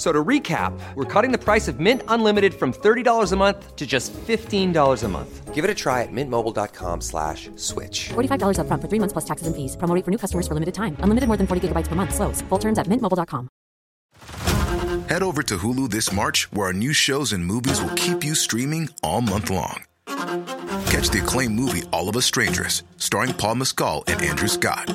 So to recap, we're cutting the price of Mint Unlimited from $30 a month to just $15 a month. Give it a try at mintmobile.com/switch. $45 up front for 3 months plus taxes and fees. Promo rate for new customers for limited time. Unlimited more than 40 gigabytes per month. Slows full terms at mintmobile.com. Head over to Hulu this March, where our new shows and movies will keep you streaming all month long. Catch the acclaimed movie, All of Us Strangers, starring Paul Mescal and Andrew Scott.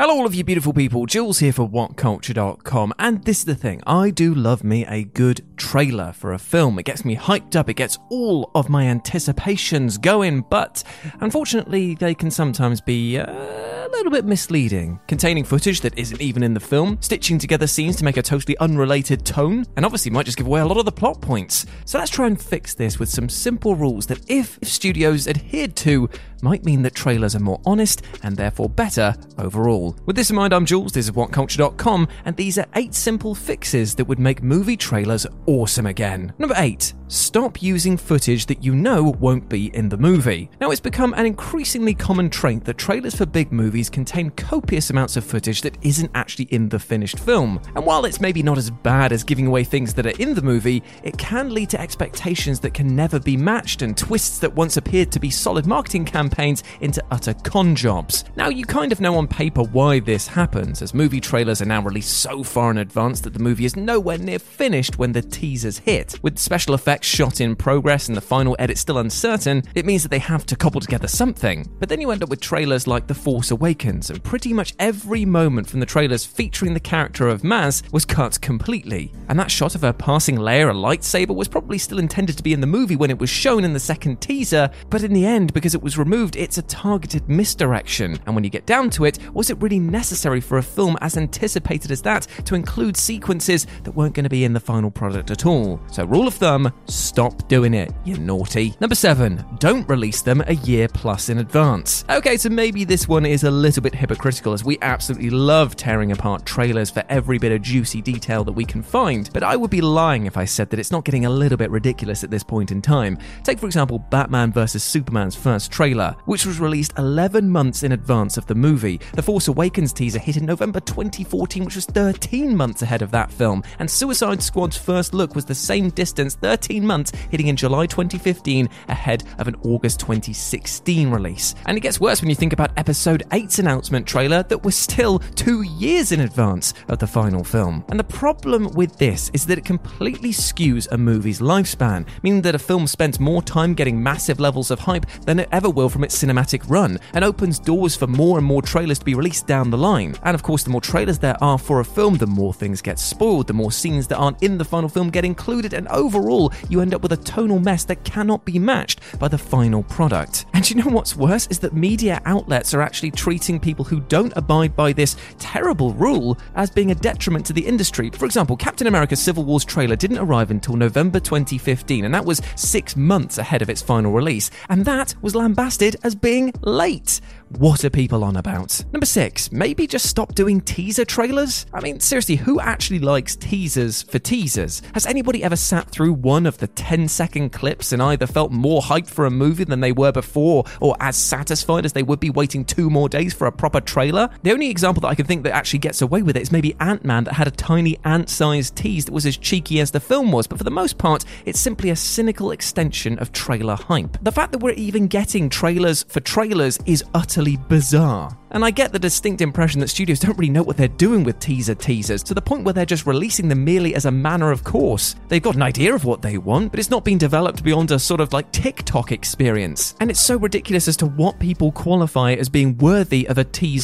Hello all of you beautiful people, Jules here for WhatCulture.com, and this is the thing, I do love me a good trailer for a film. It gets me hyped up, it gets all of my anticipations going, but unfortunately they can sometimes be a little bit misleading, containing footage that isn't even in the film, stitching together scenes to make a totally unrelated tone, and obviously might just give away a lot of the plot points. So let's try and fix this with some simple rules that if studios adhered to, might mean that trailers are more honest and therefore better overall. With this in mind, I'm Jules, this is WhatCulture.com, and these are 8 simple fixes that would make movie trailers awesome again. Number 8. Stop using footage that you know won't be in the movie. Now, it's become an increasingly common trait that trailers for big movies contain copious amounts of footage that isn't actually in the finished film. And while it's maybe not as bad as giving away things that are in the movie, it can lead to expectations that can never be matched and twists that once appeared to be solid marketing campaigns into utter con jobs. Now, you kind of know on paper why this happens, as movie trailers are now released so far in advance that the movie is nowhere near finished when the teasers hit. With special effects shot in progress and the final edit still uncertain, it means that they have to cobble together something. But then you end up with trailers like The Force Awakens, and pretty much every moment from the trailers featuring the character of Maz was cut completely. And that shot of her passing Leia a lightsaber was probably still intended to be in the movie when it was shown in the second teaser, but in the end, because it was removed, it's a targeted misdirection. And when you get down to it, was it really necessary for a film as anticipated as that to include sequences that weren't going to be in the final product at all? So rule of thumb, stop doing it, you naughty. Number 7, don't release them a year plus in advance. Okay, so maybe this one is a little bit hypocritical, as we absolutely love tearing apart trailers for every bit of juicy detail that we can find, but I would be lying if I said that it's not getting a little bit ridiculous at this point in time. Take for example Batman vs Superman's first trailer, which was released 11 months in advance of the movie. The Force Awakens teaser hit in November 2014, which was 13 months ahead of that film, and Suicide Squad's first look was the same distance, 13 months, hitting in July 2015 ahead of an August 2016 release. And it gets worse when you think about Episode 8's announcement trailer that was still 2 years in advance of the final film. And the problem with this is that it completely skews a movie's lifespan, meaning that a film spends more time getting massive levels of hype than it ever will from its cinematic run, and opens doors for more and more trailers to be released down the line. And of course, the more trailers there are for a film, the more things get spoiled, the more scenes that aren't in the final film get included, and overall, you end up with a tonal mess that cannot be matched by the final product. And you know what's worse is that media outlets are actually treating people who don't abide by this terrible rule as being a detriment to the industry. For example, Captain America Civil War's trailer didn't arrive until November 2015, and that was 6 months ahead of its final release, and that was lambasted as being late. What are people on about? Number 6, maybe just stop doing teaser trailers? I mean, seriously, who actually likes teasers for teasers? Has anybody ever sat through one of the 10-second clips and either felt more hyped for a movie than they were before, or as satisfied as they would be waiting 2 more days for a proper trailer? The only example that I can think that actually gets away with it is maybe Ant-Man, that had a tiny ant-sized tease that was as cheeky as the film was, but for the most part, it's simply a cynical extension of trailer hype. The fact that we're even getting trailers for trailers is utterly bizarre. And I get the distinct impression that studios don't really know what they're doing with teasers, to the point where they're just releasing them merely as a matter of course. They've got an idea of what they want, but it's not been developed beyond a sort of like TikTok experience. And it's so ridiculous as to what people qualify as being worthy of a teaser.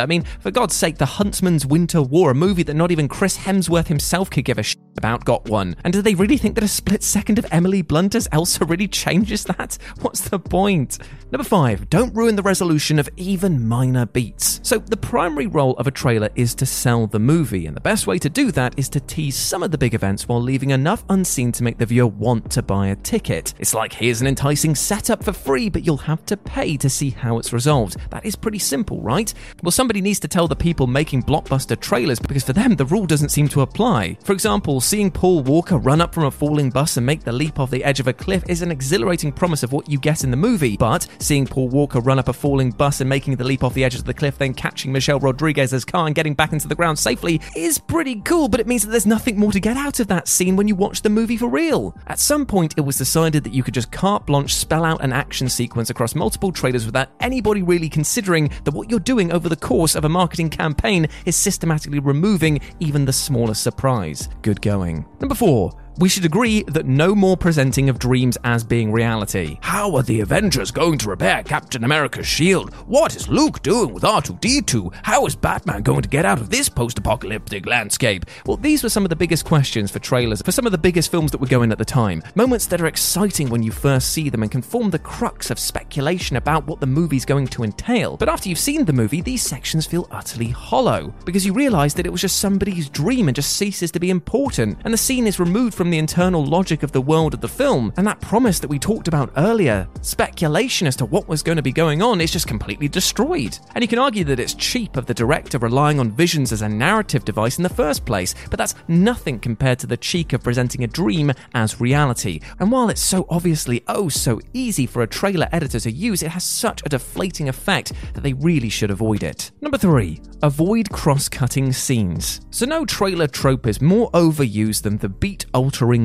I mean, for God's sake, The Huntsman's Winter War, a movie that not even Chris Hemsworth himself could give a shit about, got one. And do they really think that a split second of Emily Blunt as Elsa really changes that? What's the point? Number 5, don't ruin the resolution of even minor beats. So the primary role of a trailer is to sell the movie, and the best way to do that is to tease some of the big events while leaving enough unseen to make the viewer want to buy a ticket. It's like, here's an enticing setup for free, but you'll have to pay to see how it's resolved. That is pretty simple, right? Well, somebody needs to tell the people making blockbuster trailers, because for them the rule doesn't seem to apply. For example, seeing Paul Walker run up from a falling bus and make the leap off the edge of a cliff is an exhilarating promise of what you get in the movie, but seeing Paul Walker run up a falling bus and making the leap off the edge of the cliff, then catching Michelle Rodriguez's car and getting back into the ground safely is pretty cool, but it means that there's nothing more to get out of that scene when you watch the movie for real. At some point, it was decided that you could just carte blanche spell out an action sequence across multiple trailers without anybody really considering that what you're doing over the course of a marketing campaign is systematically removing even the smallest surprise. Good going. Number 4. We should agree that no more presenting of dreams as being reality. How are the Avengers going to repair Captain America's shield? What is Luke doing with R2-D2? How is Batman going to get out of this post-apocalyptic landscape? Well, these were some of the biggest questions for trailers for some of the biggest films that were going at the time. Moments that are exciting when you first see them and can form the crux of speculation about what the movie's going to entail. But after you've seen the movie, these sections feel utterly hollow, because you realise that it was just somebody's dream and just ceases to be important, and the scene is removed from the internal logic of the world of the film, and that promise that we talked about earlier, speculation as to what was going to be going on, is just completely destroyed. And you can argue that it's cheap of the director relying on visions as a narrative device in the first place, but that's nothing compared to the cheek of presenting a dream as reality. And while it's so obviously so easy for a trailer editor to use, it has such a deflating effect that they really should avoid it. Number 3, avoid cross-cutting scenes. So no trailer trope is more overused than the beat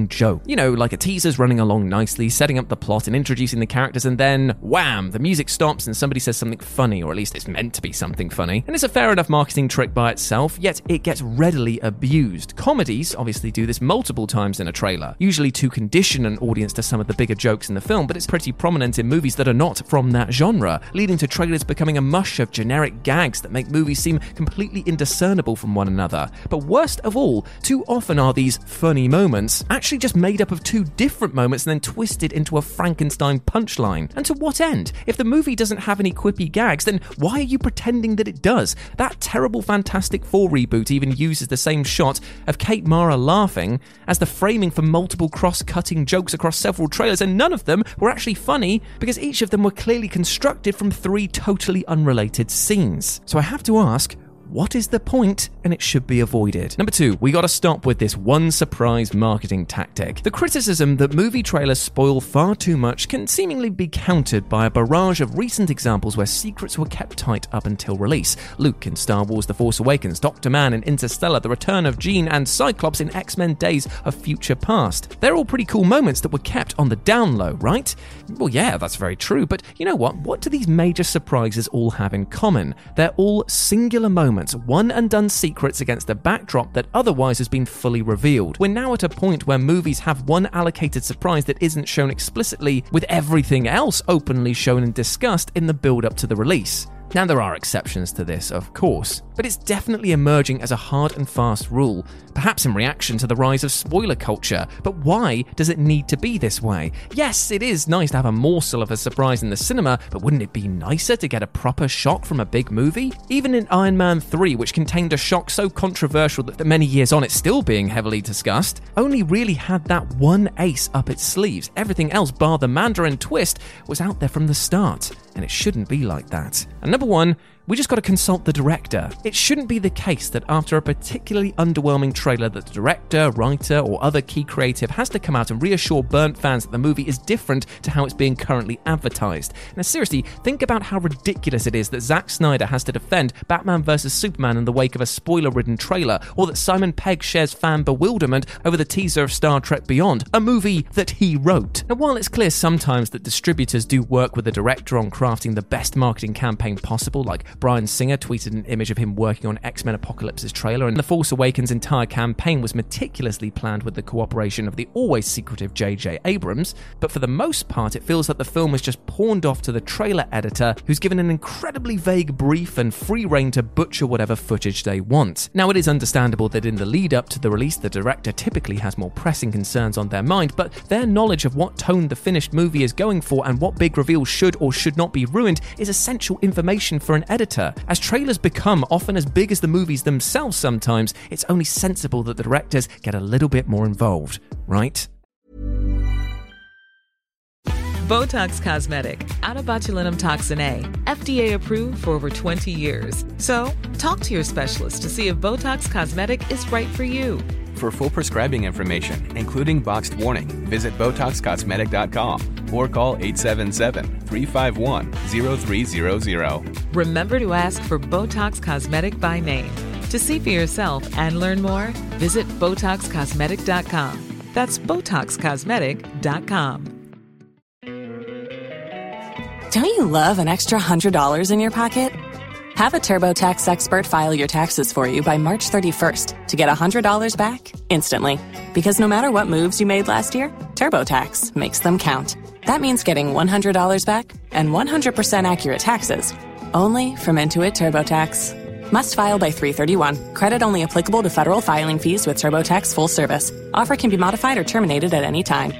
joke. You know, like a teaser's running along nicely, setting up the plot and introducing the characters, and then wham, the music stops and somebody says something funny, or at least it's meant to be something funny. And it's a fair enough marketing trick by itself, yet it gets readily abused. Comedies obviously do this multiple times in a trailer, usually to condition an audience to some of the bigger jokes in the film, but it's pretty prominent in movies that are not from that genre, leading to trailers becoming a mush of generic gags that make movies seem completely indiscernible from one another. But worst of all, too often are these funny moments actually just made up of two different moments and then twisted into a Frankenstein punchline. And to what end? If the movie doesn't have any quippy gags, then why are you pretending that it does? That terrible Fantastic Four reboot even uses the same shot of Kate Mara laughing as the framing for multiple cross-cutting jokes across several trailers, and none of them were actually funny because each of them were clearly constructed from three totally unrelated scenes. So I have to ask, what is the point? And it should be avoided. Number 2, we gotta stop with this one surprise marketing tactic. The criticism that movie trailers spoil far too much can seemingly be countered by a barrage of recent examples where secrets were kept tight up until release. Luke in Star Wars The Force Awakens, Dr. Man in Interstellar, the return of Jean and Cyclops in X-Men Days of Future Past. They're all pretty cool moments that were kept on the down low, right? Well, yeah, that's very true, but you know what? What do these major surprises all have in common? They're all singular moments, one and done secrets against a backdrop that otherwise has been fully revealed. We're now at a point where movies have one allocated surprise that isn't shown explicitly, with everything else openly shown and discussed in the build-up to the release. Now, there are exceptions to this, of course, but it's definitely emerging as a hard and fast rule, perhaps in reaction to the rise of spoiler culture. But why does it need to be this way? Yes, it is nice to have a morsel of a surprise in the cinema, but wouldn't it be nicer to get a proper shock from a big movie? Even in Iron Man 3, which contained a shock so controversial that many years on it's still being heavily discussed, only really had that one ace up its sleeves. Everything else, bar the Mandarin twist, was out there from the start, and it shouldn't be like that. And number 1, we just got to consult the director. It shouldn't be the case that after a particularly underwhelming trailer that the director, writer, or other key creative has to come out and reassure burnt fans that the movie is different to how it's being currently advertised. Now seriously, think about how ridiculous it is that Zack Snyder has to defend Batman vs Superman in the wake of a spoiler-ridden trailer, or that Simon Pegg shares fan bewilderment over the teaser of Star Trek Beyond, a movie that he wrote. Now while it's clear sometimes that distributors do work with the director on crafting the best marketing campaign possible, like Brian Singer tweeted an image of him working on X-Men Apocalypse's trailer, and The Force Awakens' entire campaign was meticulously planned with the cooperation of the always secretive J.J. Abrams, but for the most part it feels that the film was just pawned off to the trailer editor, who's given an incredibly vague brief and free rein to butcher whatever footage they want. Now, it is understandable that in the lead-up to the release the director typically has more pressing concerns on their mind, but their knowledge of what tone the finished movie is going for and what big reveals should or should not be ruined is essential information for an editor. As trailers become often as big as the movies themselves sometimes, it's only sensible that the directors get a little bit more involved, right? Botox Cosmetic, out of botulinum toxin A, FDA approved for over 20 years. So, talk to your specialist to see if Botox Cosmetic is right for you. For full prescribing information, including boxed warning, visit botoxcosmetic.com or call 877-351-0300. Remember to ask for Botox Cosmetic by name. To see for yourself and learn more, visit botoxcosmetic.com. That's botoxcosmetic.com. Don't you love an extra $100 in your pocket? Have a TurboTax expert file your taxes for you by March 31st to get $100 back instantly. Because no matter what moves you made last year, TurboTax makes them count. That means getting $100 back and 100% accurate taxes, only from Intuit TurboTax. Must file by 3/31. Credit only applicable to federal filing fees with TurboTax full service. Offer can be modified or terminated at any time.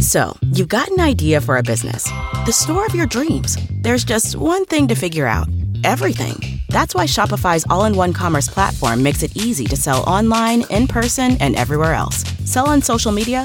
So, you've got an idea for a business. The store of your dreams. There's just one thing to figure out. Everything. That's why Shopify's all-in-one commerce platform makes it easy to sell online, in person, and everywhere else. Sell on social media.